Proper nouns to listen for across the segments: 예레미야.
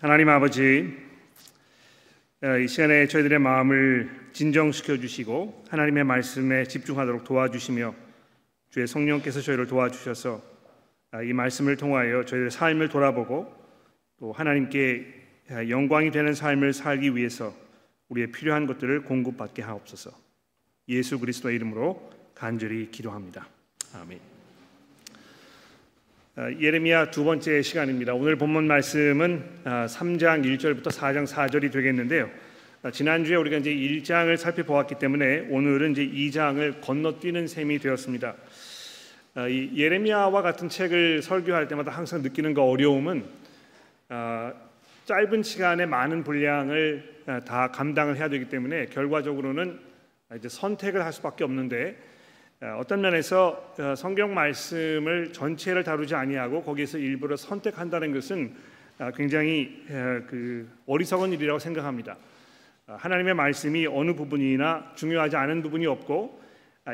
하나님 아버지, 이 시간에 저희들의 마음을 진정시켜 주시고 하나님의 말씀에 집중하도록 도와주시며, 주의 성령께서 저희를 도와주셔서 이 말씀을 통하여 저희들의 삶을 돌아보고 또 하나님께 영광이 되는 삶을 살기 위해서 우리의 필요한 것들을 공급받게 하옵소서. 예수 그리스도의 이름으로 간절히 기도합니다. 아멘. 예레미야 두 번째 시간입니다. 오늘 본문 말씀은 3장 1절부터 4장 4절이 되겠는데요. 지난주에 우리가 이제 1장을 살펴보았기 때문에 오늘은 이제 2장을 건너뛰는 셈이 되었습니다. 이 예레미야와 같은 책을 설교할 때마다 항상 느끼는 그 어려움은 짧은 시간에 많은 분량을 다 감당을 해야 되기 때문에 결과적으로는 이제 선택을 할 수밖에 없는데, 어떤 면에서 성경 말씀을 전체를 다루지 아니하고 거기에서 일부를 선택한다는 것은 굉장히 어리석은 일이라고 생각합니다. 하나님의 말씀이 어느 부분이나 중요하지 않은 부분이 없고,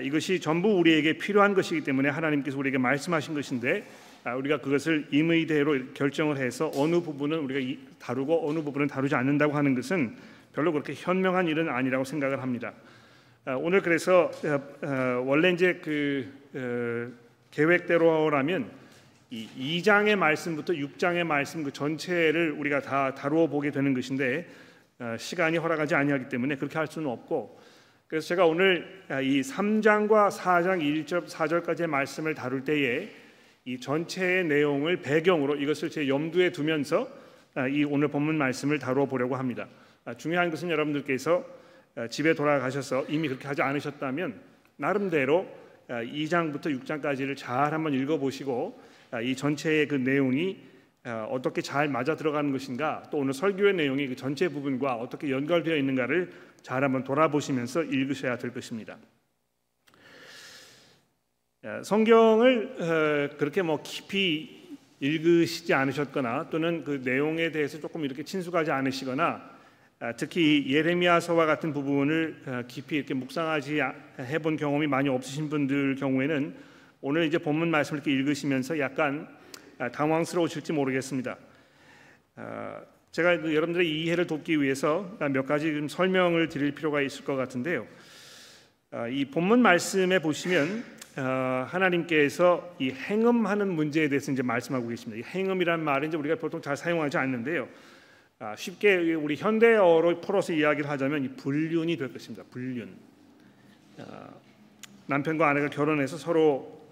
이것이 전부 우리에게 필요한 것이기 때문에 하나님께서 우리에게 말씀하신 것인데, 우리가 그것을 임의대로 결정을 해서 어느 부분은 우리가 다루고 어느 부분은 다루지 않는다고 하는 것은 별로 그렇게 현명한 일은 아니라고 생각을 합니다. 오늘 그래서 원래 이제 계획대로라면 이 2장의 말씀부터 6장의 말씀 그 전체를 우리가 다 다루어 보게 되는 것인데, 시간이 허락하지 아니하기 때문에 그렇게 할 수는 없고, 그래서 제가 오늘 이 3장과 4장 1절 4절까지의 말씀을 다룰 때에 이 전체의 내용을 배경으로 이것을 제 염두에 두면서 이 오늘 본문 말씀을 다루어 보려고 합니다. 중요한 것은 여러분들께서 집에 돌아가셔서 이미 그렇게 하지 않으셨다면 나름대로 2장부터 6장까지를 잘 한번 읽어보시고 이 전체의 그 내용이 어떻게 잘 맞아 들어가는 것인가, 또 오늘 설교의 내용이 그 전체 부분과 어떻게 연결되어 있는가를 잘 한번 돌아보시면서 읽으셔야 될 것입니다. 성경을 그렇게 깊이 읽으시지 않으셨거나 또는 그 내용에 대해서 조금 이렇게 친숙하지 않으시거나, 특히 예레미야서와 같은 부분을 깊이 이렇게 묵상하지 해본 경험이 많이 없으신 분들 경우에는 오늘 이제 본문 말씀을 이렇게 읽으시면서 약간 당황스러우실지 모르겠습니다. 제가 여러분들의 이해를 돕기 위해서 몇 가지 좀 설명을 드릴 필요가 있을 것 같은데요. 이 본문 말씀에 보시면 하나님께서 이 행음하는 문제에 대해서 이제 말씀하고 계십니다. 이 행음이란 말은 이제 우리가 보통 잘 사용하지 않는데요. 쉽게 우리 현대어로 풀어서 이야기를 하자면 이 불륜이 될 것입니다. 불륜. 남편과 아내가 결혼해서 서로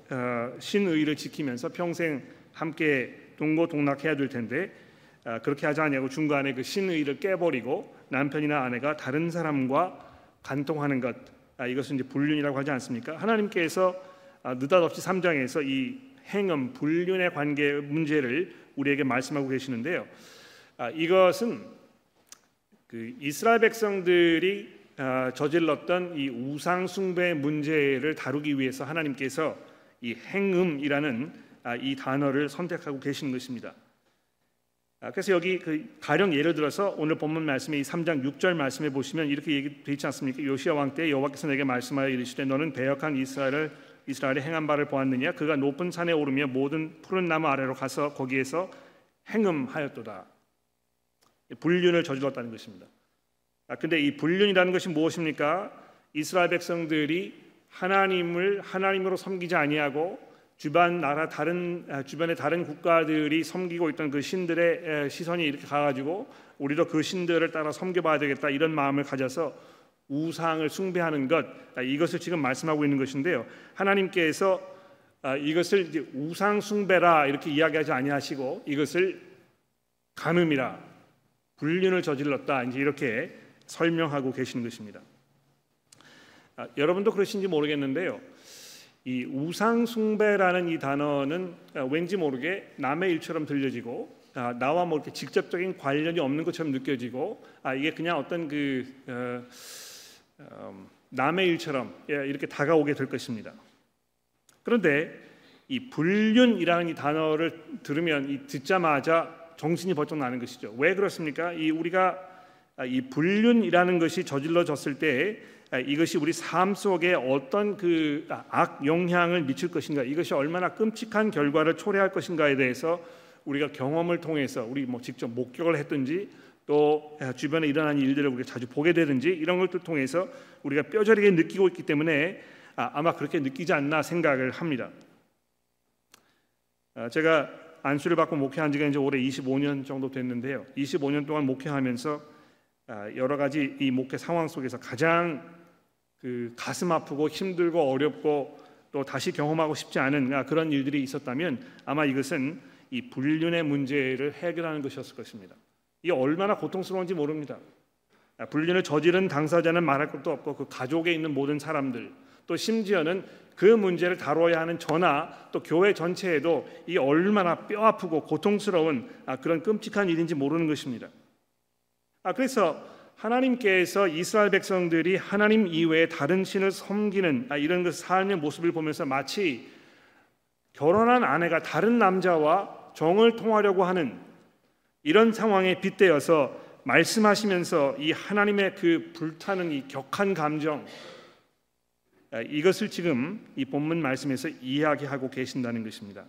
신의를 지키면서 평생 함께 동고동락해야 될 텐데, 그렇게 하지 않냐고 중간에 그 신의를 깨버리고 남편이나 아내가 다른 사람과 간통하는 것, 이것은 이제 불륜이라고 하지 않습니까? 하나님께서 느닷없이 3장에서 이 행음, 불륜의 관계 문제를 우리에게 말씀하고 계시는데요. 이것은 그 이스라엘 백성들이 저질렀던 이 우상 숭배 문제를 다루기 위해서 하나님께서 이 행음이라는 이 단어를 선택하고 계신 것입니다. 그래서 여기 가령 예를 들어서 오늘 본문 말씀의 이 3장 6절 말씀에 보시면 이렇게 얘기돼 있지 않습니까? 요시야 왕 때 여호와께서 내게 말씀하여 이르시되, 너는 배역한 이스라엘의 행한 바를 보았느냐? 그가 높은 산에 오르며 모든 푸른 나무 아래로 가서 거기에서 행음하였도다. 불륜을 저질렀다는 것입니다. 그런데 이 불륜이라는 것이 무엇입니까? 이스라엘 백성들이 하나님을 하나님으로 섬기지 아니하고 주변의 다른 국가들이 섬기고 있던 그 신들의 시선이 이렇게 가가지고 우리도 그 신들을 따라 섬겨봐야 되겠다, 이런 마음을 가져서 우상을 숭배하는 것, 이것을 지금 말씀하고 있는 것인데요. 하나님께서 이것을 이제 우상 숭배라 이렇게 이야기하지 아니하시고 이것을 간음이라, 불륜을 저질렀다, 이제 이렇게 설명하고 계시는 것입니다. 여러분도 그러신지 모르겠는데요. 이 우상 숭배라는 이 단어는 왠지 모르게 남의 일처럼 들려지고 나와 뭐 이렇게 직접적인 관련이 없는 것처럼 느껴지고, 이게 그냥 어떤 남의 일처럼 이렇게 다가오게 될 것입니다. 그런데 이 불륜이라는 이 단어를 들으면 듣자마자 정신이 번쩍 나는 것이죠. 왜 그렇습니까? 우리가 이 불륜이라는 것이 저질러졌을 때 이것이 우리 삶 속에 어떤 그 악 영향을 미칠 것인가, 이것이 얼마나 끔찍한 결과를 초래할 것인가에 대해서 우리가 경험을 통해서 우리 뭐 직접 목격을 했든지 또 주변에 일어난 일들을 우리가 자주 보게 되든지 이런 것들 통해서 우리가 뼈저리게 느끼고 있기 때문에 아마 그렇게 느끼지 않나 생각을 합니다. 제가 안수를 받고 목회한 지가 이제 올해 25년 정도 됐는데요. 25년 동안 목회하면서 여러 가지 이 목회 상황 속에서 가장 가슴 아프고 힘들고 어렵고 또 다시 경험하고 싶지 않은 그런 일들이 있었다면 아마 이것은 이 불륜의 문제를 해결하는 것이었을 것입니다. 이게 얼마나 고통스러운지 모릅니다. 불륜을 저지른 당사자는 말할 것도 없고 그 가족에 있는 모든 사람들, 또 심지어는 그 문제를 다뤄야 하는 저나 또 교회 전체에도 이 얼마나 뼈아프고 고통스러운 그런 끔찍한 일인지 모르는 것입니다. 그래서 하나님께서 이스라엘 백성들이 하나님 이외에 다른 신을 섬기는 이런 그 삶의 모습을 보면서 마치 결혼한 아내가 다른 남자와 정을 통하려고 하는 이런 상황에 빗대어서 말씀하시면서 이 하나님의 그 불타는 이 격한 감정, 이것을 지금 이 본문 말씀에서 이야기하고 계신다는 것입니다.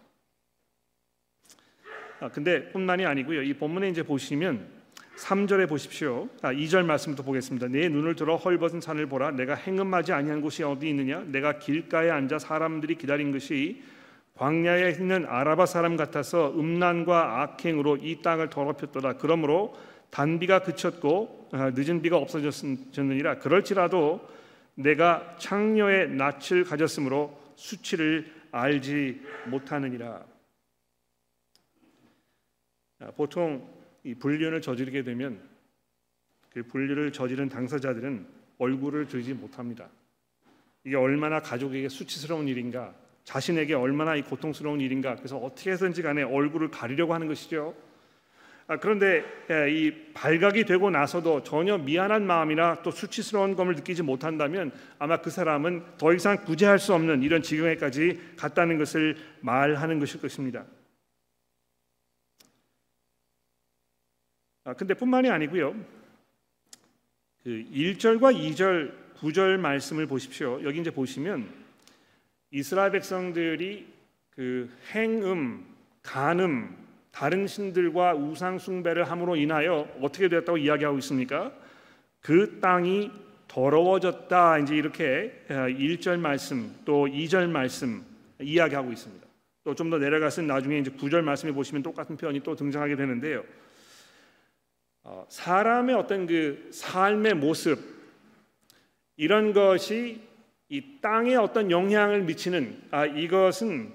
근데 뿐만이 아니고요. 이 본문에 이제 보시면 3절에 보십시오. 2절 말씀부터 보겠습니다. 내 눈을 들어 헐벗은 산을 보라. 내가 행음하지 아니한 곳이 어디 있느냐? 내가 길가에 앉아 사람들이 기다린 것이 광야에 있는 아라바 사람 같아서 음란과 악행으로 이 땅을 더럽혔더라. 그러므로 단비가 그쳤고 늦은 비가 없어졌느니라. 그럴지라도 내가 창녀의 낯을 가졌으므로 수치를 알지 못하느니라. 보통 이 불륜을 저지르게 되면 그 불륜을 저지른 당사자들은 얼굴을 들지 못합니다. 이게 얼마나 가족에게 수치스러운 일인가, 자신에게 얼마나 이 고통스러운 일인가, 그래서 어떻게 해서든지 간에 얼굴을 가리려고 하는 것이죠. 그런데 이 발각이 되고 나서도 전혀 미안한 마음이나 또 수치스러운 감을 느끼지 못한다면 아마 그 사람은 더 이상 구제할 수 없는 이런 지경에까지 갔다는 것을 말하는 것일 것입니다. 근데 뿐만이 아니고요. 그 1절과 2절, 9절 말씀을 보십시오. 여기 이제 보시면 이스라엘 백성들이 그 행음, 간음, 다른 신들과 우상 숭배를 함으로 인하여 어떻게 되었다고 이야기하고 있습니까? 그 땅이 더러워졌다. 이제 이렇게 1절 말씀, 또 2절 말씀 이야기하고 있습니다. 또 좀 더 내려가서 나중에 이제 9절 말씀에 보시면 똑같은 표현이 또 등장하게 되는데요. 사람의 어떤 그 삶의 모습, 이런 것이 이 땅에 어떤 영향을 미치는 이것은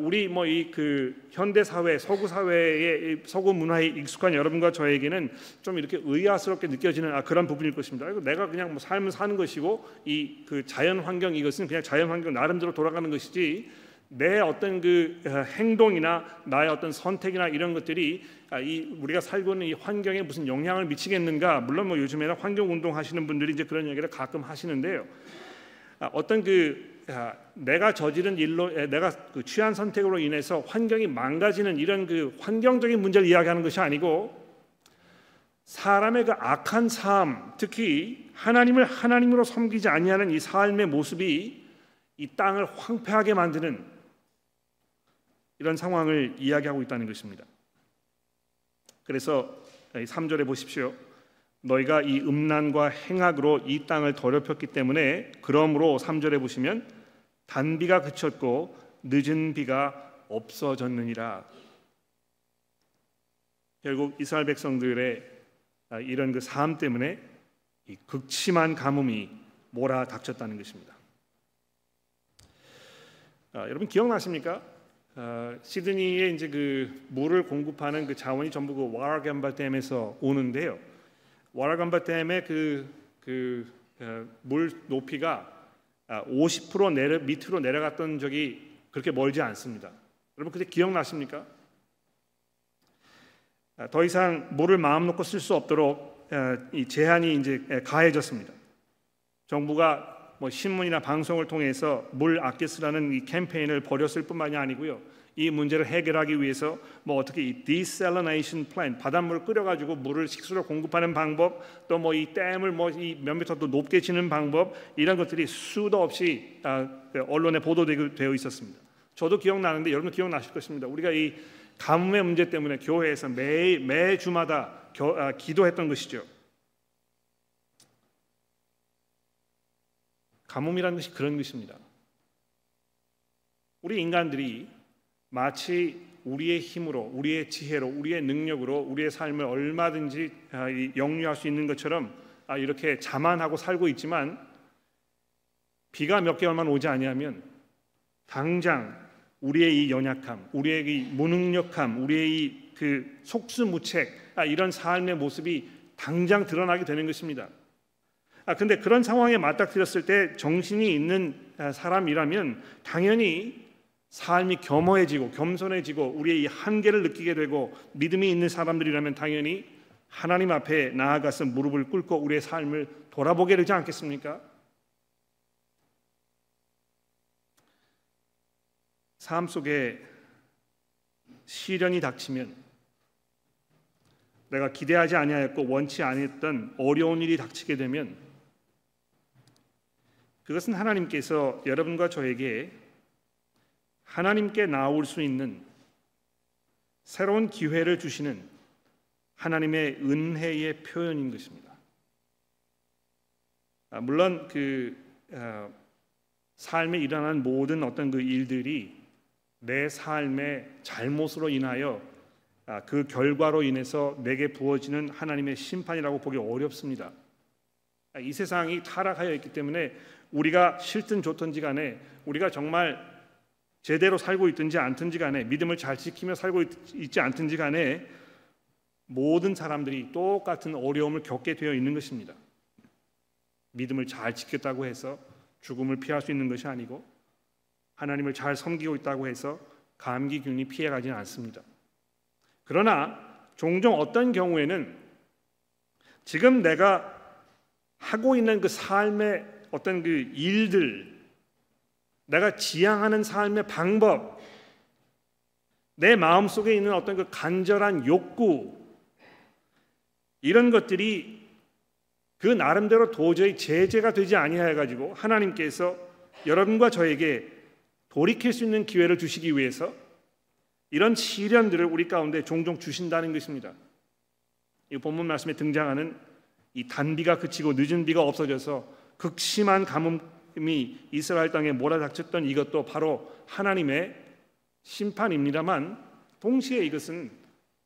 우리 뭐 이 그 현대 사회, 서구 사회의 서구 문화에 익숙한 여러분과 저에게는 좀 이렇게 의아스럽게 느껴지는 그런 부분일 것입니다. 내가 그냥 뭐 삶을 사는 것이고 이 그 자연 환경, 이것은 그냥 자연 환경 나름대로 돌아가는 것이지, 내 어떤 그 행동이나 나의 어떤 선택이나 이런 것들이 이 우리가 살고 있는 이 환경에 무슨 영향을 미치겠는가. 물론 뭐 요즘에는 환경 운동 하시는 분들이 이제 그런 얘기를 가끔 하시는데요. 어떤 그 내가 저지른 일로, 내가 그 취한 선택으로 인해서 환경이 망가지는 이런 그 환경적인 문제를 이야기하는 것이 아니고, 사람의 그 악한 삶, 특히 하나님을 하나님으로 섬기지 아니하는 이 삶의 모습이 이 땅을 황폐하게 만드는 이런 상황을 이야기하고 있다는 것입니다. 그래서 3절에 보십시오. 너희가 이 음란과 행악으로 이 땅을 더럽혔기 때문에, 그러므로 3절에 보시면 단비가 그쳤고 늦은 비가 없어졌느니라. 결국 이스라엘 백성들의 이런 그 삶 때문에 이 극심한 가뭄이 몰아닥쳤다는 것입니다. 여러분 기억나십니까? 시드니에 이제 그 물을 공급하는 그 자원이 전부 그 와라감바 댐에서 오는데요. 와라감바 댐의 물 높이가 50% 밑으로 내려갔던 적이 그렇게 멀지 않습니다. 여러분 그때 기억나십니까? 더 이상 물을 마음 놓고 쓸 수 없도록 이 제한이 이제 가해졌습니다. 정부가 뭐 신문이나 방송을 통해서 물 아껴 쓰라는 이 캠페인을 벌였을 뿐만이 아니고요. 이 문제를 해결하기 위해서 뭐 어떻게 이 desalination plant, 바닷물을 끓여가지고 물을 식수로 공급하는 방법, 또 뭐 이 댐을 뭐 이 몇 미터 더 높게 짓는 방법, 이런 것들이 수도 없이 언론에 보도되어 있었습니다. 저도 기억나는데 여러분도 기억나실 것입니다. 우리가 이 가뭄의 문제 때문에 교회에서 매 주마다 기도했던 것이죠. 가뭄이라는 것이 그런 것입니다. 우리 인간들이 마치 우리의 힘으로, 우리의 지혜로, 우리의 능력으로 우리의 삶을 얼마든지 영유할 수 있는 것처럼 이렇게 자만하고 살고 있지만, 비가 몇 개월만 오지 아니하면 당장 우리의 이 연약함, 우리의 이 무능력함, 우리의 이 그 속수무책, 이런 삶의 모습이 당장 드러나게 되는 것입니다. 근데 그런 상황에 맞닥뜨렸을 때 정신이 있는 사람이라면 당연히 삶이 겸허해지고 겸손해지고 우리의 이 한계를 느끼게 되고, 믿음이 있는 사람들이라면 당연히 하나님 앞에 나아가서 무릎을 꿇고 우리의 삶을 돌아보게 되지 않겠습니까? 삶 속에 시련이 닥치면, 내가 기대하지 아니하였고 원치 아니했던 어려운 일이 닥치게 되면, 그것은 하나님께서 여러분과 저에게 하나님께 나아올 수 있는 새로운 기회를 주시는 하나님의 은혜의 표현인 것입니다. 물론 삶에 일어난 모든 어떤 그 일들이 내 삶의 잘못으로 인하여 그 결과로 인해서 내게 부어지는 하나님의 심판이라고 보기 어렵습니다. 이 세상이 타락하여 있기 때문에 우리가 싫든 좋든지 간에, 우리가 정말 제대로 살고 있든지 않든지 간에, 믿음을 잘 지키며 살고 있지 않든지 간에 모든 사람들이 똑같은 어려움을 겪게 되어 있는 것입니다. 믿음을 잘 지켰다고 해서 죽음을 피할 수 있는 것이 아니고, 하나님을 잘 섬기고 있다고 해서 감기균이 피해가지는 않습니다. 그러나 종종 어떤 경우에는 지금 내가 하고 있는 그 삶의 어떤 그 일들, 내가 지향하는 삶의 방법, 내 마음속에 있는 어떤 그 간절한 욕구, 이런 것들이 그 나름대로 도저히 제재가 되지 아니하여 가지고 하나님께서 여러분과 저에게 돌이킬 수 있는 기회를 주시기 위해서 이런 시련들을 우리 가운데 종종 주신다는 것입니다. 이 본문 말씀에 등장하는 이 단비가 그치고 늦은 비가 없어져서 극심한 가뭄이 이스라엘 땅에 몰아닥쳤던 이것도 바로 하나님의 심판입니다만, 동시에 이것은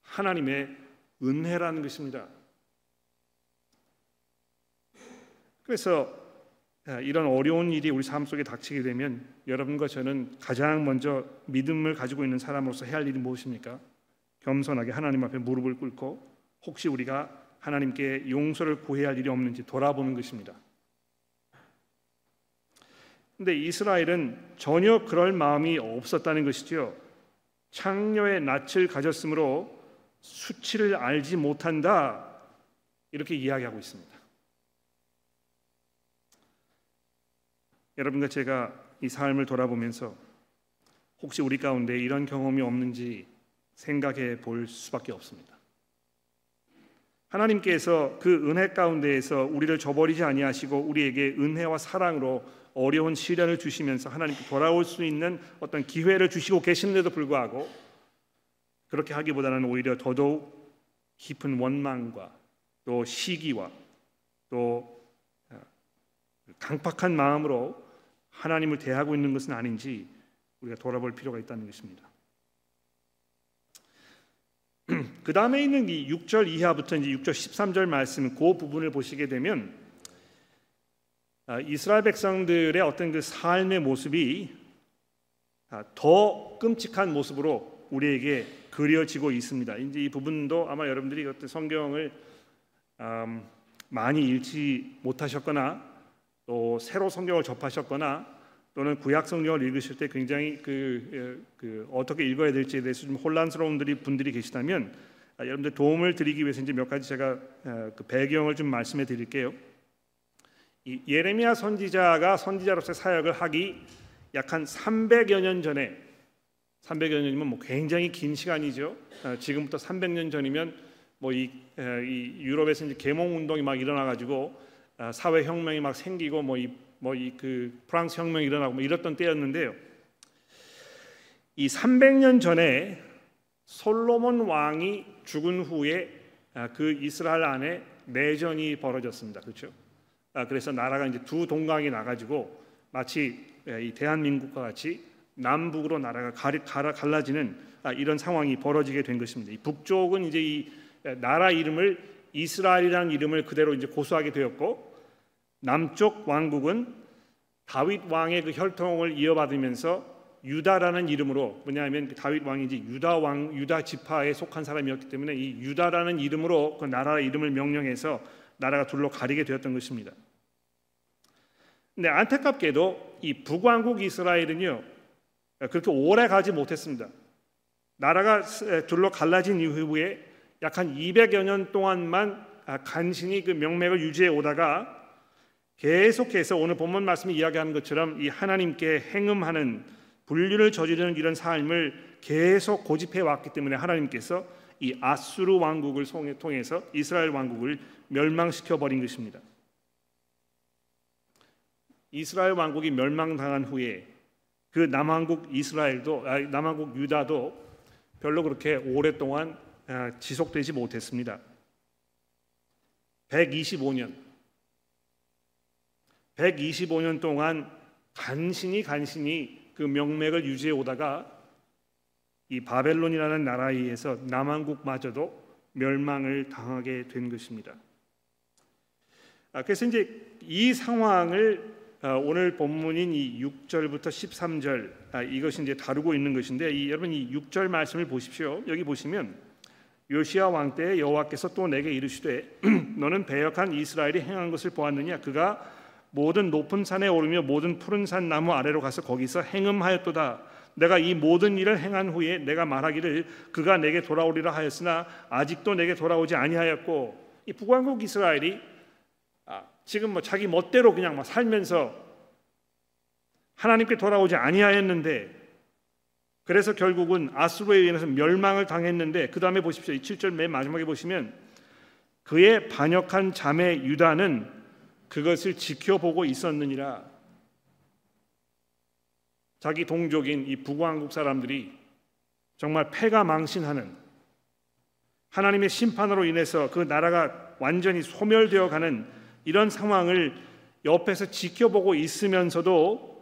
하나님의 은혜라는 것입니다. 그래서 이런 어려운 일이 우리 삶 속에 닥치게 되면 여러분과 저는 가장 먼저 믿음을 가지고 있는 사람으로서 해야 할 일이 무엇입니까? 겸손하게 하나님 앞에 무릎을 꿇고 혹시 우리가 하나님께 용서를 구해야 할 일이 없는지 돌아보는 것입니다. 그런데 이스라엘은 전혀 그럴 마음이 없었다는 것이죠. 창녀의 낯을 가졌으므로 수치를 알지 못한다, 이렇게 이야기하고 있습니다. 여러분과 제가 이 삶을 돌아보면서 혹시 우리 가운데 이런 경험이 없는지 생각해 볼 수밖에 없습니다. 하나님께서 그 은혜 가운데에서 우리를 저버리지 아니하시고 우리에게 은혜와 사랑으로 어려운 시련을 주시면서 하나님께 돌아올 수 있는 어떤 기회를 주시고 계신데도 불구하고, 그렇게 하기보다는 오히려 더더욱 깊은 원망과 또 시기와 또 강팍한 마음으로 하나님을 대하고 있는 것은 아닌지 우리가 돌아볼 필요가 있다는 것입니다. 그 다음에 있는 이 6절 이하부터 이제 6절 13절 말씀, 그 부분을 보시게 되면 이스라엘 백성들의 어떤 그 삶의 모습이 더 끔찍한 모습으로 우리에게 그려지고 있습니다. 이제 이 부분도 아마 여러분들이 어떤 성경을 많이 읽지 못하셨거나, 또 새로 성경을 접하셨거나, 또는 구약 성경을 읽으실 때 굉장히 어떻게 읽어야 될지에 대해서 좀 혼란스러운 분들이 계시다면, 여러분들 도움을 드리기 위해서 이제 몇 가지 제가 그 배경을 좀 말씀해 드릴게요. 이 예레미야 선지자가 선지자로서의 사역을 하기 약 한 300여 년 전에, 300여 년이면 뭐 굉장히 긴 시간이죠. 지금부터 300년 전이면 뭐 이 유럽에서 이제 계몽 운동이 막 일어나 가지고 사회 혁명이 막 생기고 그 프랑스 혁명이 일어나고 이랬던 때였는데요. 이 300년 전에 솔로몬 왕이 죽은 후에 그 이스라엘 안에 내전이 벌어졌습니다. 그렇죠? 그래서 나라가 이제 두 동강이 나가지고 마치 이 대한민국과 같이 남북으로 나라가 갈라지는 이런 상황이 벌어지게 된 것입니다. 이 북쪽은 이제 이 나라 이름을 이스라엘이라는 이름을 그대로 이제 고수하게 되었고, 남쪽 왕국은 다윗 왕의 그 혈통을 이어받으면서 유다라는 이름으로, 왜냐하면 다윗 왕이 이제 유다 왕, 유다 지파에 속한 사람이었기 때문에 이 유다라는 이름으로 그 나라 이름을 명령해서 나라가 둘로 가리게 되었던 것입니다. 근데 안타깝게도 이 북왕국 이스라엘은요 그렇게 오래 가지 못했습니다. 나라가 둘로 갈라진 이후에 약 한 200여 년 동안만 간신히 그 명맥을 유지해 오다가 계속해서 오늘 본문 말씀이 이야기하는 것처럼 이 하나님께 행음하는 분류를 저지르는 이런 삶을 계속 고집해 왔기 때문에 하나님께서 이 아수르 왕국을 통해서 이스라엘 왕국을 멸망시켜 버린 것입니다. 이스라엘 왕국이 멸망당한 후에 그 남왕국 이스라엘도 남왕국 유다도 별로 그렇게 오랫동안 지속되지 못했습니다. 125년 동안 간신히 그 명맥을 유지해 오다가 이 바벨론이라는 나라에 의해서 남왕국마저도 멸망을 당하게 된 것입니다. 그래서 이제 이 상황을 오늘 본문인 이 6절부터 13절 이것이 이제 다루고 있는 것인데, 여러분 이 6절 말씀을 보십시오. 여기 보시면 요시야 왕 때에 여호와께서 또 내게 이르시되 너는 배역한 이스라엘이 행한 것을 보았느냐? 그가 모든 높은 산에 오르며 모든 푸른 산 나무 아래로 가서 거기서 행음하였도다. 내가 이 모든 일을 행한 후에 내가 말하기를 그가 내게 돌아오리라 하였으나 아직도 내게 돌아오지 아니하였고, 이 북왕국 이스라엘이 지금 뭐 자기 멋대로 그냥 막 살면서 하나님께 돌아오지 아니하였는데, 그래서 결국은 아수르에 의해서 멸망을 당했는데, 그 다음에 보십시오. 이 7절 맨 마지막에 보시면 그의 반역한 자매 유다는 그것을 지켜보고 있었느니라. 자기 동족인 이 북왕국 사람들이 정말 패가 망신하는, 하나님의 심판으로 인해서 그 나라가 완전히 소멸되어가는 이런 상황을 옆에서 지켜보고 있으면서도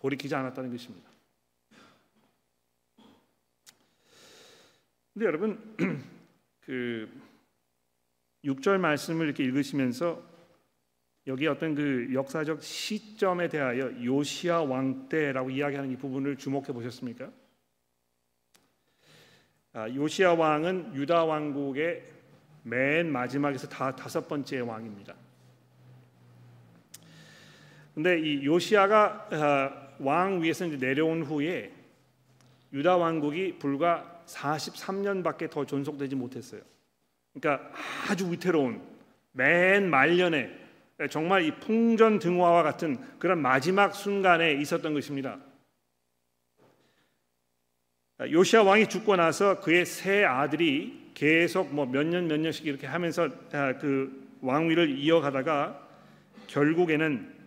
돌이키지 않았다는 것입니다. 근데 여러분 그 6절 말씀을 이렇게 읽으시면서 여기 어떤 그 역사적 시점에 대하여 요시야 왕 때라고 이야기하는 이 부분을 주목해 보셨습니까? 요시야 왕은 유다 왕국의 맨 마지막에서 다섯 번째 왕입니다. 그런데 이 요시야가 왕 위에서 이제 내려온 후에 유다 왕국이 불과 43년밖에 더 존속되지 못했어요. 그러니까 아주 위태로운 맨 말년에 정말 이 풍전등화와 같은 그런 마지막 순간에 있었던 것입니다. 요시야 왕이 죽고 나서 그의 세 아들이 계속 뭐 몇 년씩 이렇게 하면서 그 왕위를 이어가다가 결국에는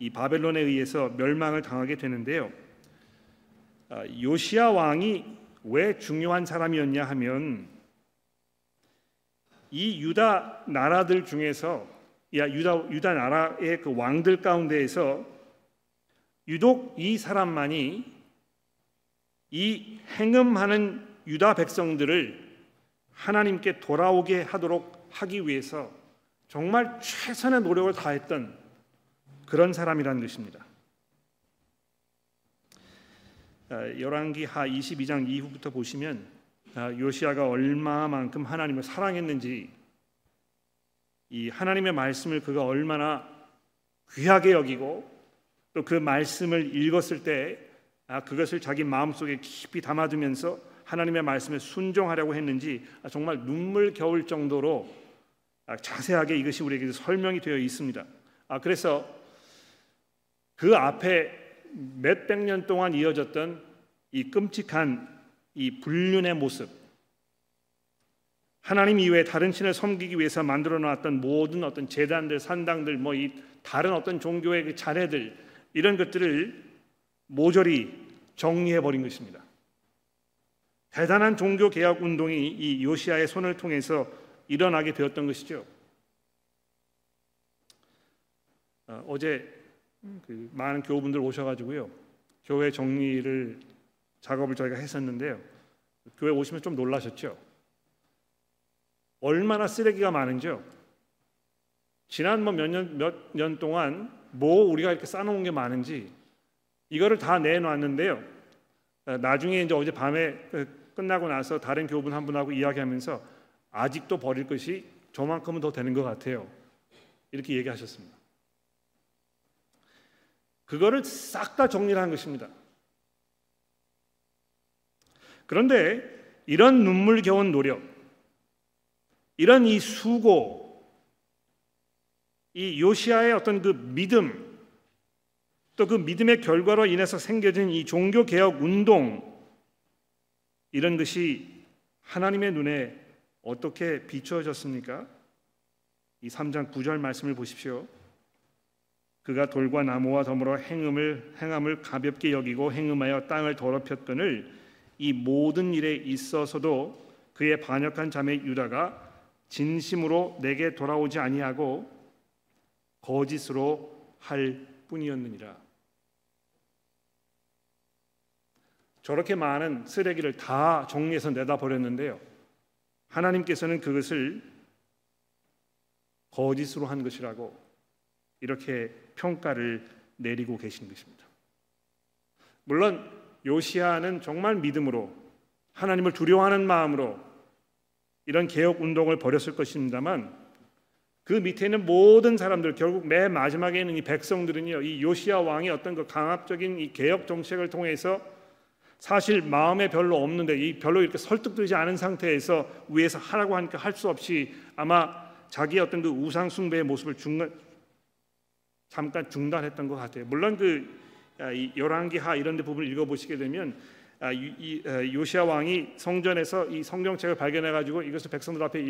이 바벨론에 의해서 멸망을 당하게 되는데요. 요시야 왕이 왜 중요한 사람이었냐 하면 이 유다 나라들 중에서 유다 나라의 그 왕들 가운데에서 유독 이 사람만이 이 행음하는 유다 백성들을 하나님께 돌아오게 하도록 하기 위해서 정말 최선의 노력을 다했던 그런 사람이라는 것입니다. 열왕기하 22장 이후부터 보시면 요시야가 얼마만큼 하나님을 사랑했는지, 이 하나님의 말씀을 그가 얼마나 귀하게 여기고 또 그 말씀을 읽었을 때 그것을 자기 마음속에 깊이 담아두면서 하나님의 말씀에 순종하려고 했는지 정말 눈물 겨울 정도로 자세하게 이것이 우리에게 설명이 되어 있습니다. 그래서 그 앞에 몇백 년 동안 이어졌던 이 끔찍한 이 불륜의 모습, 하나님 이외에 다른 신을 섬기기 위해서 만들어 놨던 모든 어떤 제단들, 산당들, 뭐 이 다른 어떤 종교의 그 자례들, 이런 것들을 모조리 정리해버린 것입니다. 대단한 종교 개혁 운동이 이 요시야의 손을 통해서 일어나게 되었던 것이죠. 어제 그 많은 교우분들 오셔가지고요, 교회 정리를 작업을 저희가 했었는데요, 교회 오시면 좀 놀라셨죠? 얼마나 쓰레기가 많은지요. 지난 몇 년 동안 뭐 우리가 이렇게 쌓아놓은 게 많은지 이거를 다 내놨는데요, 나중에 이제 어제 밤에 끝나고 나서 다른 교우분 한 분하고 이야기하면서 아직도 버릴 것이 저만큼은 더 되는 것 같아요, 이렇게 얘기하셨습니다. 그거를 싹 다 정리를 한 것입니다. 그런데 이런 눈물겨운 노력, 이런 이 수고, 이 요시야의 어떤 그 믿음, 또 그 믿음의 결과로 인해서 생겨진 이 종교개혁 운동, 이런 것이 하나님의 눈에 어떻게 비춰졌습니까? 이 3장 9절 말씀을 보십시오. 그가 돌과 나무와 더불어 행함을 가볍게 여기고 행음하여 땅을 더럽혔거늘 이 모든 일에 있어서도 그의 반역한 자매 유다가 진심으로 내게 돌아오지 아니하고 거짓으로 할 뿐이었느니라. 저렇게 많은 쓰레기를 다 정리해서 내다버렸는데요, 하나님께서는 그것을 거짓으로 한 것이라고 이렇게 평가를 내리고 계신 것입니다. 물론 요시야는 정말 믿음으로, 하나님을 두려워하는 마음으로 이런 개혁 운동을 벌였을 것입니다만, 그 밑에 있는 모든 사람들, 결국 맨 마지막에 있는 이 백성들은요, 이 요시야 왕의 어떤 그 강압적인 이 개혁 정책을 통해서 사실 마음에 별로 없는데, 이 별로 이렇게 설득되지 않은 상태에서 위에서 하라고 하니까 할 수 없이 아마 자기의 어떤 그 우상 숭배의 모습을 잠깐 중단했던 것 같아요. 물론 그 열왕기하 이런 데 부분을 읽어보시게 되면 요시야 왕이 성전에서 이 성경책을 발견해가지고 이것을 백성들 앞에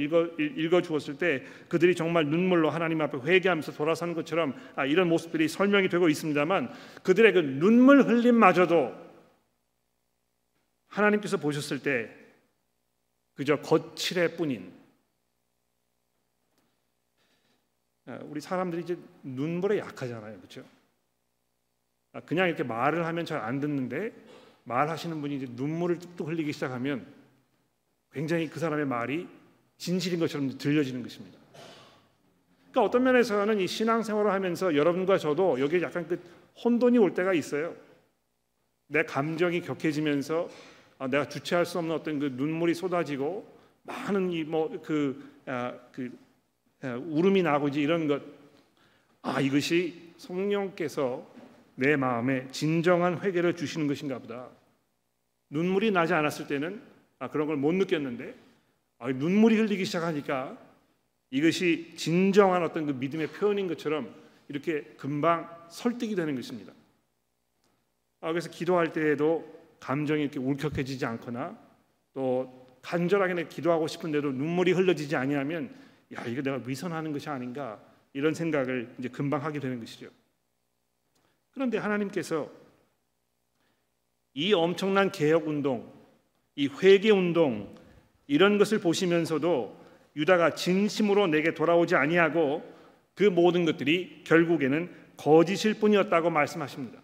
읽어주었을 때 그들이 정말 눈물로 하나님 앞에 회개하면서 돌아서는 것처럼 이런 모습들이 설명이 되고 있습니다만, 그들의 그 눈물 흘림마저도 하나님께서 보셨을 때 그저 거칠의 뿐인, 우리 사람들이 이제 눈물에 약하잖아요, 그렇죠? 그냥 이렇게 말을 하면 잘 안 듣는데, 말하시는 분이 이제 눈물을 뚝뚝 흘리기 시작하면 굉장히 그 사람의 말이 진실인 것처럼 들려지는 것입니다. 그러니까 어떤 면에서는 이 신앙생활을 하면서 여러분과 저도 여기에 약간 그 혼돈이 올 때가 있어요. 내 감정이 격해지면서 내가 주체할 수 없는 어떤 그 눈물이 쏟아지고 많은 이 울음이 나고 이런 것, 이것이 성령께서 내 마음에 진정한 회개를 주시는 것인가 보다. 눈물이 나지 않았을 때는 그런 걸 못 느꼈는데, 눈물이 흘리기 시작하니까 이것이 진정한 어떤 그 믿음의 표현인 것처럼 이렇게 금방 설득이 되는 것입니다. 그래서 기도할 때에도 감정이 이렇게 울컥해지지 않거나, 또 간절하게 내 기도하고 싶은데도 눈물이 흘러지지 아니하면 이거 내가 위선하는 것이 아닌가, 이런 생각을 이제 금방 하게 되는 것이죠. 그런데 하나님께서 이 엄청난 개혁운동, 이 회개운동, 이런 것을 보시면서도 유다가 진심으로 내게 돌아오지 아니하고 그 모든 것들이 결국에는 거짓일 뿐이었다고 말씀하십니다.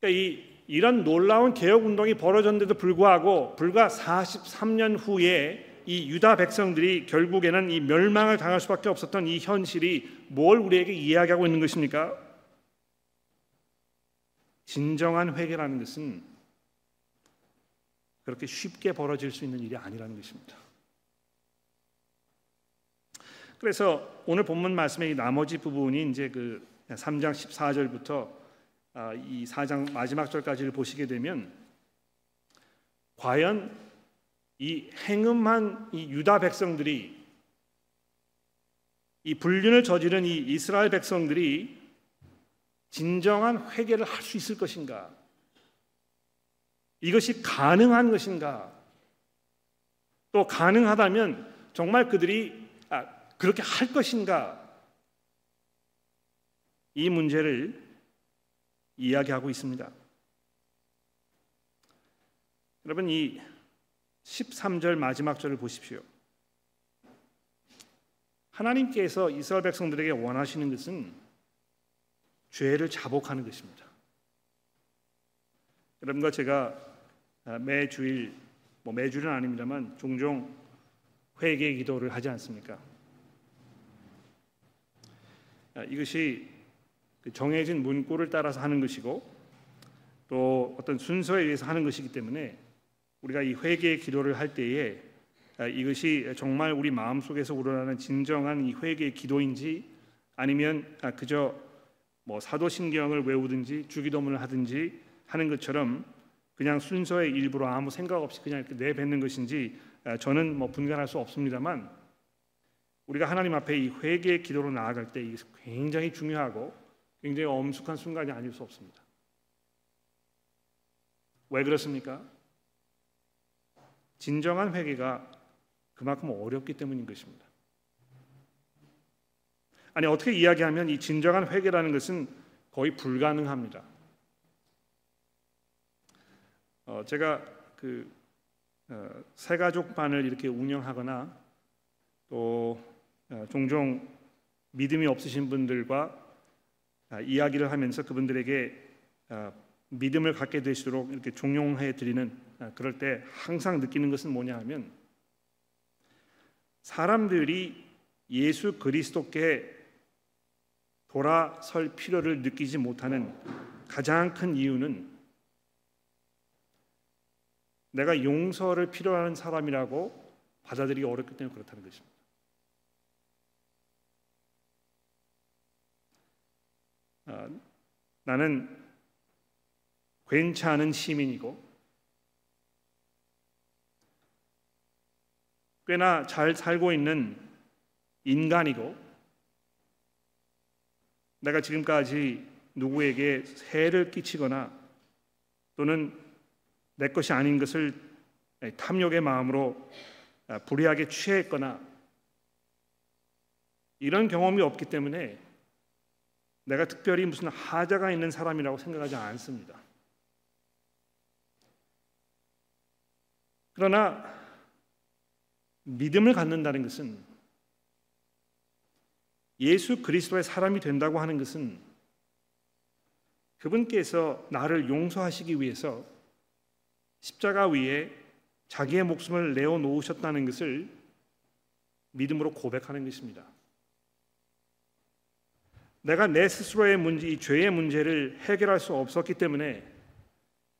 그러니까 이런 놀라운 개혁운동이 벌어졌는데도 불구하고 불과 43년 후에 이 유다 백성들이 결국에는 이 멸망을 당할 수밖에 없었던 이 현실이 뭘 우리에게 이야기하고 있는 것입니까? 진정한 회개라는 것은 그렇게 쉽게 벌어질 수 있는 일이 아니라는 것입니다. 그래서 오늘 본문 말씀의 이 나머지 부분이 이제 그 3장 14절부터 이 4장 마지막 절까지를 보시게 되면, 과연 이 행음한 이 유다 백성들이, 이 불륜을 저지른 이 이스라엘 백성들이 진정한 회개를 할 수 있을 것인가? 이것이 가능한 것인가? 또 가능하다면 정말 그들이 그렇게 할 것인가? 이 문제를 이야기하고 있습니다. 여러분 이 13절 마지막 절을 보십시오. 하나님께서 이스라엘 백성들에게 원하시는 것은 죄를 자복하는 것입니다. 여러분과 제가 매주일, 매주일은 아닙니다만 종종 회개 기도를 하지 않습니까? 이것이 정해진 문구를 따라서 하는 것이고 또 어떤 순서에 의해서 하는 것이기 때문에 우리가 이 회개의 기도를 할 때에 이것이 정말 우리 마음속에서 우러나는 진정한 이 회개의 기도인지 아니면 그저 사도신경을 외우든지 주기도문을 하든지 하는 것처럼 그냥 순서의 일부로 아무 생각 없이 그냥 이렇게 내뱉는 것인지 저는 분간할 수 없습니다만 우리가 하나님 앞에 이 회개의 기도로 나아갈 때 이것이 굉장히 중요하고 굉장히 엄숙한 순간이 아닐 수 없습니다. 왜 그렇습니까? 진정한 회개가 그만큼 어렵기 때문인 것입니다. 아니 어떻게 이야기하면 이 진정한 회개라는 것은 거의 불가능합니다. 제가 새가족반을 이렇게 운영하거나 또 종종 믿음이 없으신 분들과 이야기를 하면서 그분들에게 믿음을 갖게 되시도록 이렇게 종용해 드리는 그럴 때 항상 느끼는 것은 뭐냐 하면 사람들이 예수 그리스도께 돌아설 필요를 느끼지 못하는 가장 큰 이유는 내가 용서를 필요하는 사람이라고 받아들이기 어렵기 때문에 그렇다는 것입니다. 나는 괜찮은 시민이고 꽤나 잘 살고 있는 인간이고 내가 지금까지 누구에게 해를 끼치거나 또는 내 것이 아닌 것을 탐욕의 마음으로 불의하게 취했거나 이런 경험이 없기 때문에 내가 특별히 무슨 하자가 있는 사람이라고 생각하지 않습니다. 그러나 믿음을 갖는다는 것은 예수 그리스도의 사람이 된다고 하는 것은 그분께서 나를 용서하시기 위해서 십자가 위에 자기의 목숨을 내어놓으셨다는 것을 믿음으로 고백하는 것입니다. 내가 내 스스로의 문제, 이 죄의 문제를 해결할 수 없었기 때문에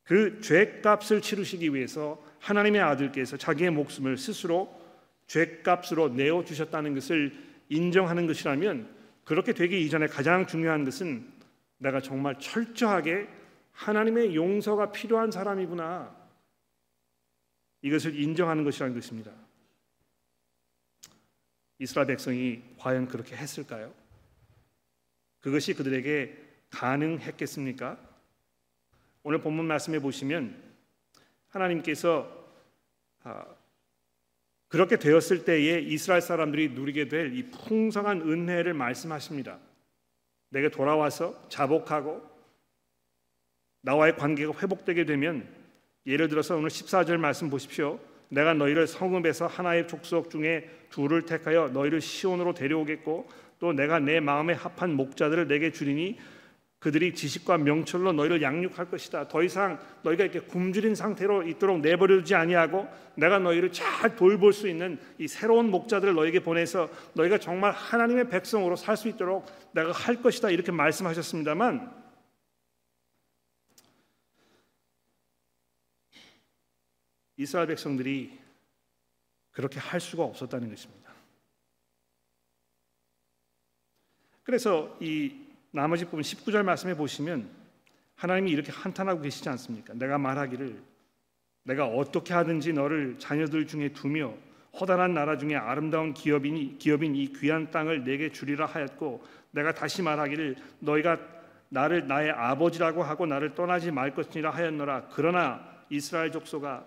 그 죄값을 치르시기 위해서 하나님의 아들께서 자기의 목숨을 스스로 죄값으로 내어주셨다는 것을 인정하는 것이라면 그렇게 되기 이전에 가장 중요한 것은 내가 정말 철저하게 하나님의 용서가 필요한 사람이구나 이것을 인정하는 것이라는 것입니다. 이스라엘 백성이 과연 그렇게 했을까요? 그것이 그들에게 가능했겠습니까? 오늘 본문 말씀해 보시면 하나님께서 그렇게 되었을 때에 이스라엘 사람들이 누리게 될 이 풍성한 은혜를 말씀하십니다. 내게 돌아와서 자복하고 나와의 관계가 회복되게 되면 예를 들어서 오늘 14절 말씀 보십시오. 내가 너희를 성읍에서 하나의 족속 중에 둘을 택하여 너희를 시온으로 데려오겠고 또 내가 내 마음에 합한 목자들을 내게 주리니 그들이 지식과 명철로 너희를 양육할 것이다. 더 이상 너희가 이렇게 굶주린 상태로 있도록 내버려두지 아니하고 내가 너희를 잘 돌볼 수 있는 이 새로운 목자들을 너희에게 보내서 너희가 정말 하나님의 백성으로 살 수 있도록 내가 할 것이다. 이렇게 말씀하셨습니다만 이스라엘 백성들이 그렇게 할 수가 없었다는 것입니다. 그래서 이 나머지 부분 19절 말씀해 보시면 하나님이 이렇게 한탄하고 계시지 않습니까? 내가 말하기를 내가 어떻게 하든지 너를 자녀들 중에 두며 허다란 나라 중에 아름다운 기업인 이 귀한 땅을 내게 주리라 하였고 내가 다시 말하기를 너희가 나를 나의 아버지라고 하고 나를 떠나지 말 것이라 하였노라. 그러나 이스라엘 족속아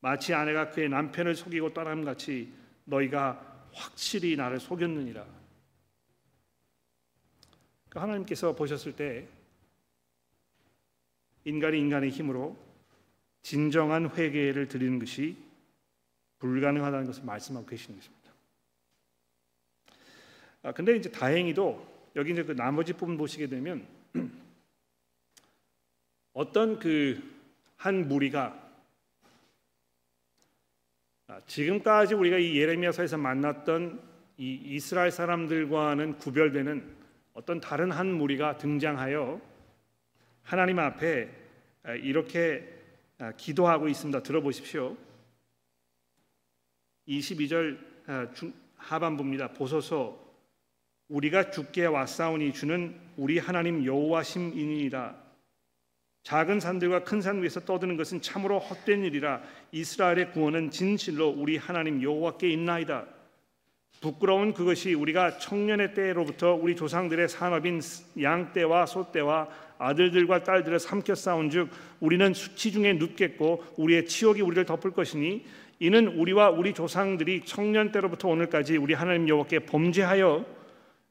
마치 아내가 그의 남편을 속이고 떠남같이 너희가 확실히 나를 속였느니라. 하나님께서 보셨을 때 인간이 인간의 힘으로 진정한 회개를 드리는 것이 불가능하다는 것을 말씀하고 계시는 것입니다. 근데 이제 다행히도 여기 이제 그 나머지 부분 보시게 되면 어떤 그 한 무리가 지금까지 우리가 이 예레미야서에서 만났던 이 이스라엘 사람들과는 구별되는 어떤 다른 한 무리가 등장하여 하나님 앞에 이렇게 기도하고 있습니다. 들어보십시오. 22절 하반부입니다. 보소서 우리가 주께 왔사오니 주는 우리 하나님 여호와심이니이다. 작은 산들과 큰 산 위에서 떠드는 것은 참으로 헛된 일이라. 이스라엘의 구원은 진실로 우리 하나님 여호와께 있나이다. 부끄러운 그것이 우리가 청년의 때로부터 우리 조상들의 산업인 양 떼와 소 떼와 아들들과 딸들을 삼켜 싸운즉 우리는 수치 중에 눕겠고 우리의 치욕이 우리를 덮을 것이니 이는 우리와 우리 조상들이 청년 때로부터 오늘까지 우리 하나님 여호와께 범죄하여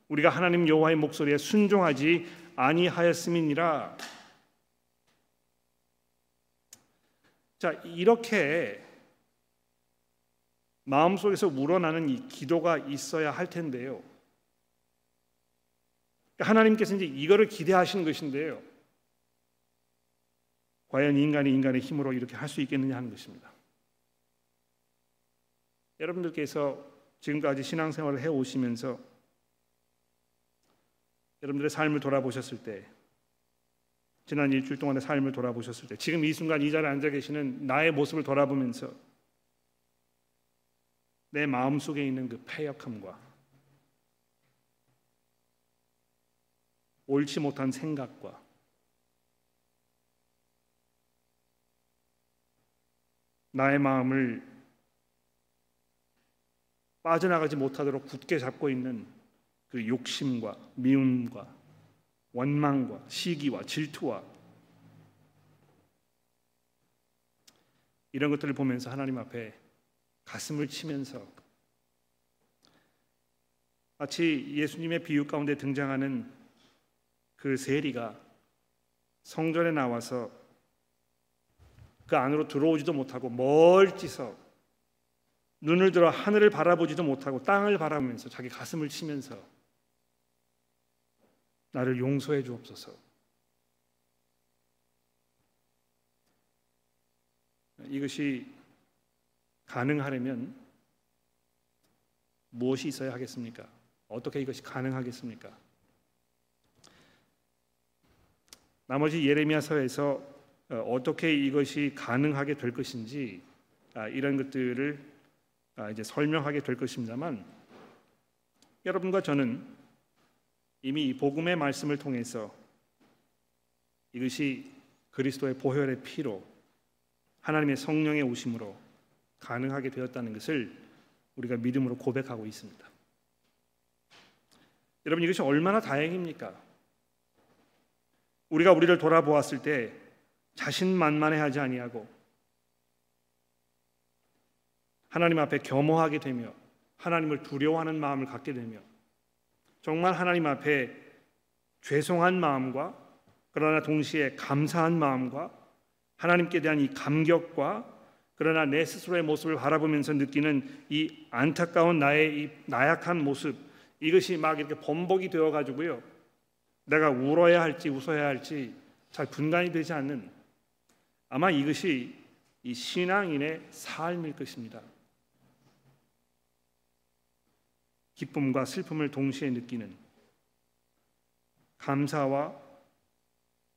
우리가 하나님 여호와의 목소리에 순종하지 아니하였음이니라. 자, 이렇게 마음속에서 우러나는 이 기도가 있어야 할 텐데요. 하나님께서 이제 이거를 기대하시는 것인데요. 과연 인간이 인간의 힘으로 이렇게 할 수 있겠느냐 하는 것입니다. 여러분들께서 지금까지 신앙생활을 해 오시면서 여러분들의 삶을 돌아보셨을 때, 지난 일주일 동안의 삶을 돌아보셨을 때, 지금 이 순간 이 자리에 앉아 계시는 나의 모습을 돌아보면서 내 마음속에 있는 그 패역함과 옳지 못한 생각과 나의 마음을 빠져나가지 못하도록 굳게 잡고 있는 그 욕심과 미움과 원망과 시기와 질투와 이런 것들을 보면서 하나님 앞에 가슴을 치면서 마치 예수님의 비유 가운데 등장하는 그 세리가 성전에 나와서 그 안으로 들어오지도 못하고 멀찍이서 눈을 들어 하늘을 바라보지도 못하고 땅을 바라보면서 자기 가슴을 치면서 나를 용서해 주옵소서. 이것이 가능하려면 무엇이 있어야 하겠습니까? 어떻게 이것이 가능하겠습니까? 나머지 예레미야서에서 어떻게 이것이 가능하게 될 것인지 이런 것들을 이제 설명하게 될 것입니다만, 여러분과 저는 이미 이 복음의 말씀을 통해서 이것이 그리스도의 보혈의 피로 하나님의 성령의 오심으로 가능하게 되었다는 것을 우리가 믿음으로 고백하고 있습니다. 여러분, 이것이 얼마나 다행입니까? 우리가 우리를 돌아보았을 때 자신만만해하지 아니하고 하나님 앞에 겸허하게 되며 하나님을 두려워하는 마음을 갖게 되며 정말 하나님 앞에 죄송한 마음과 그러나 동시에 감사한 마음과 하나님께 대한 이 감격과 그러나 내 스스로의 모습을 바라보면서 느끼는 이 안타까운 나의 이 나약한 모습, 이것이 막 이렇게 번복이 되어 가지고요, 내가 울어야 할지 웃어야 할지 잘 분간이 되지 않는, 아마 이것이 이 신앙인의 삶일 것입니다. 기쁨과 슬픔을 동시에 느끼는, 감사와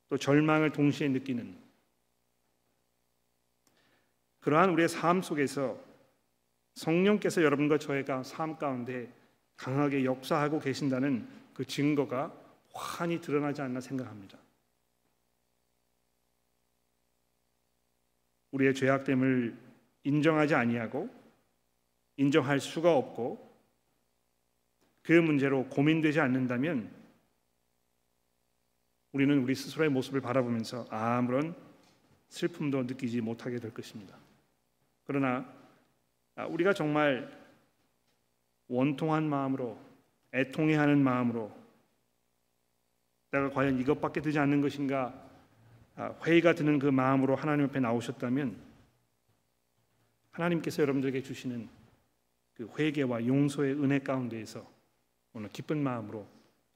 또 절망을 동시에 느끼는 그러한 우리의 삶 속에서 성령께서 여러분과 저의 삶 가운데 강하게 역사하고 계신다는 그 증거가 환히 드러나지 않나 생각합니다. 우리의 죄악됨을 인정하지 아니하고 인정할 수가 없고 그 문제로 고민되지 않는다면 우리는 우리 스스로의 모습을 바라보면서 아무런 슬픔도 느끼지 못하게 될 것입니다. 그러나 우리가 정말 원통한 마음으로 애통해하는 마음으로 내가 과연 이것밖에 되지 않는 것인가 회의가 드는 그 마음으로 하나님 앞에 나오셨다면 하나님께서 여러분들에게 주시는 그 회개와 용서의 은혜 가운데에서 오늘 기쁜 마음으로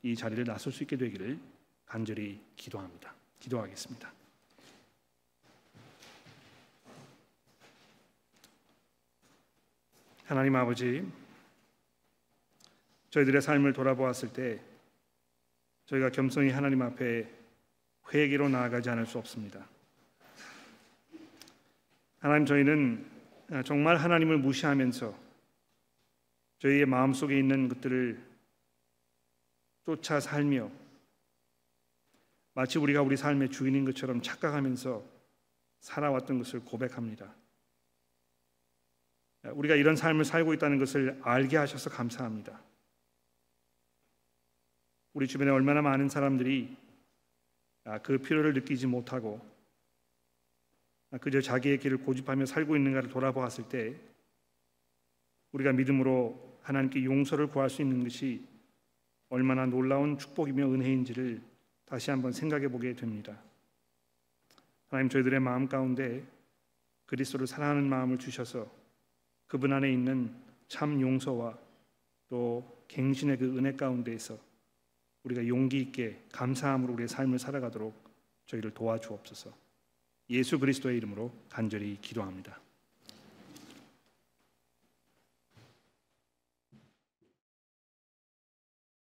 이 자리를 나설 수 있게 되기를 간절히 기도합니다. 기도하겠습니다. 하나님 아버지, 저희들의 삶을 돌아보았을 때 저희가 겸손히 하나님 앞에 회개로 나아가지 않을 수 없습니다. 하나님, 저희는 정말 하나님을 무시하면서 저희의 마음속에 있는 것들을 쫓아 살며 마치 우리가 우리 삶의 주인인 것처럼 착각하면서 살아왔던 것을 고백합니다. 우리가 이런 삶을 살고 있다는 것을 알게 하셔서 감사합니다. 우리 주변에 얼마나 많은 사람들이 그 필요를 느끼지 못하고 그저 자기의 길을 고집하며 살고 있는가를 돌아보았을 때 우리가 믿음으로 하나님께 용서를 구할 수 있는 것이 얼마나 놀라운 축복이며 은혜인지를 다시 한번 생각해 보게 됩니다. 하나님, 저희들의 마음 가운데 그리스도를 사랑하는 마음을 주셔서 그분 안에 있는 참 용서와 또 갱신의 그 은혜 가운데에서 우리가 용기 있게 감사함으로 우리의 삶을 살아가도록 저희를 도와주옵소서. 예수 그리스도의 이름으로 간절히 기도합니다.